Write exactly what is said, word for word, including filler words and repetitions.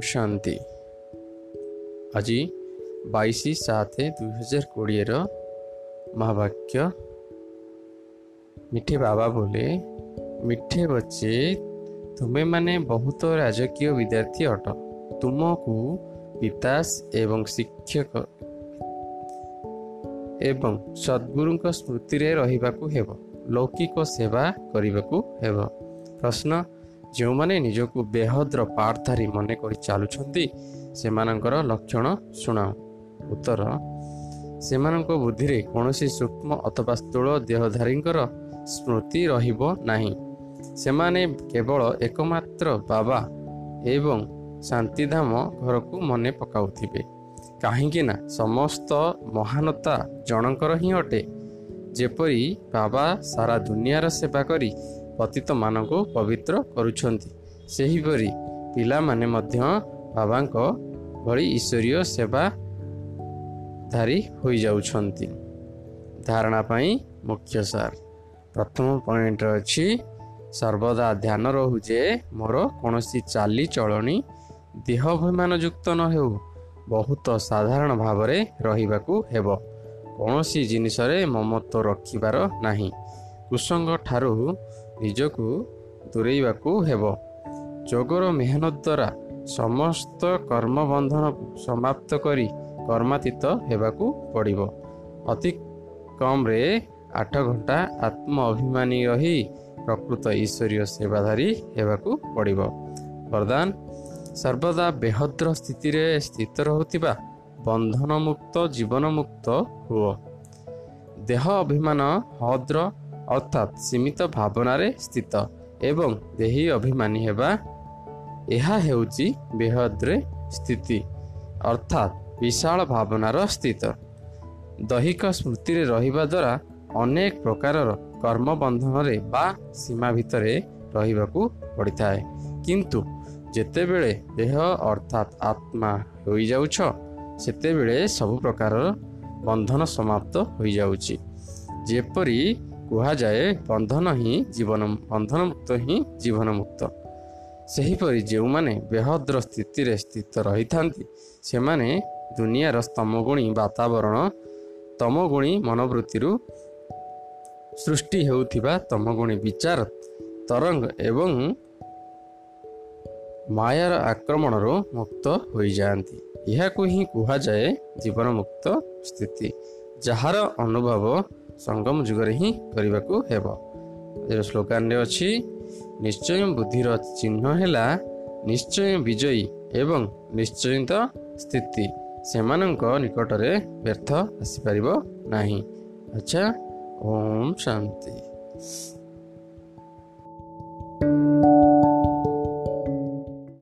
ओम शांति। आज बैश सात दुई हजार कोड़े महावाक्य मिठे बाबा बोले, मिठे बच्चे तुम्हें माने बहुत राजकीय विद्यार्थी अट। तुमको पितास एवं शिक्षक एवं सद्गुरुंक स्मृति रे रहिबाकु हेबो, लौकिक सेवा करिबाकु हेबो। प्रश्न, जो माने निजकु बेहद्र पार्थारी मने करि चालुछन्ति सेमानंकर लक्षण सुनाओ। उत्तर, सेमानंक बुद्धि रे कोनोसी सूक्ष्म अथवा स्थूल देहधारींकर स्मृति रहिबो नाही। सेमाने केवल एकमात्र बाबा एवं शांतिधाम घरकु मने पकाउथिबे, काहेकि ना समस्त महानता जनकर ही अटे, जेपरी बाबा सारा दुनिया रा सेवा करी पतित मानकु पवित्र करुछन्ति, सेहिपरि पिला माने मध्य बाबांक भली ईश्वरीय सेवा धारी होई जाउछन्ति। धारणा पाई मुख्य सार प्रथम पॉइंट अछि, सर्वदा ध्यान रहु जे मोर कोनोसी चाली चलनी देहाभिमान युक्त न हेउ, बहुत साधारण भावरे रहिबाकु हेबो, कोनोसी जिनिसरे ममत्व रखिबार नाही, कुसंग ठारु निजकु दूरेइबाकु हेबो। जोगर मेहनत द्वारा समस्त कर्मबंधन समाप्त करी कर्मातीत हेबाकु पड़िबो। अति कम रे आठ घंटा आत्म अभिमानी रही प्रकृत ईश्वरीय सेवाधारी हेबाकु पड़िबो। वरदान, सर्वदा बेहद्र स्थिति रे स्थित रहुतिबा बंधन मुक्त जीवन मुक्त हुओ। देह अभिमान हद्र अर्थात सीमित भावना रे स्थित एवं देही अभिमानी हेबा, यह हेउची बेहद्रे स्थिति अर्थात विशाल भावनार स्थित। दैहिक स्मृति रे रहिबा द्वारा अनेक प्रकारर कर्म बंधन रे बा सीमा भितरे रहिबाकु पड़िथाए, किंतु जेतेबेले देह अर्थात आत्मा होई जाउछ सेतेबेले सब प्रकारर बंधन समाप्त होई जाउची, जेपरि कहा जाए बंधन ही जीवन बंधन मुक्त ही जीवन मुक्त। सेहीपरि जो माने बेहद्र स्थिति रे स्थित रही थांती सेमाने दुनिया रा तमोगुणी वातावरण तमोगुणी मनोवृत्ति रु सृष्टि हेउथिबा तमोगुणी विचार तरंग एवं मायार आक्रमण रो मुक्त होई जांती। यहाकु ही कहा जाए जीवन मुक्त स्थिति, जहार अनुभव संगम जुगरे ही करिबाकु हेबो। ए स्लोगान रे अछि, निश्चय बुद्धि रो चिन्ह हैला निश्चय विजयी एवं निश्चयित स्थिति, सेमानंक निकट रे व्यर्थ आसी परिबो नाही। अच्छा, ओम शांति।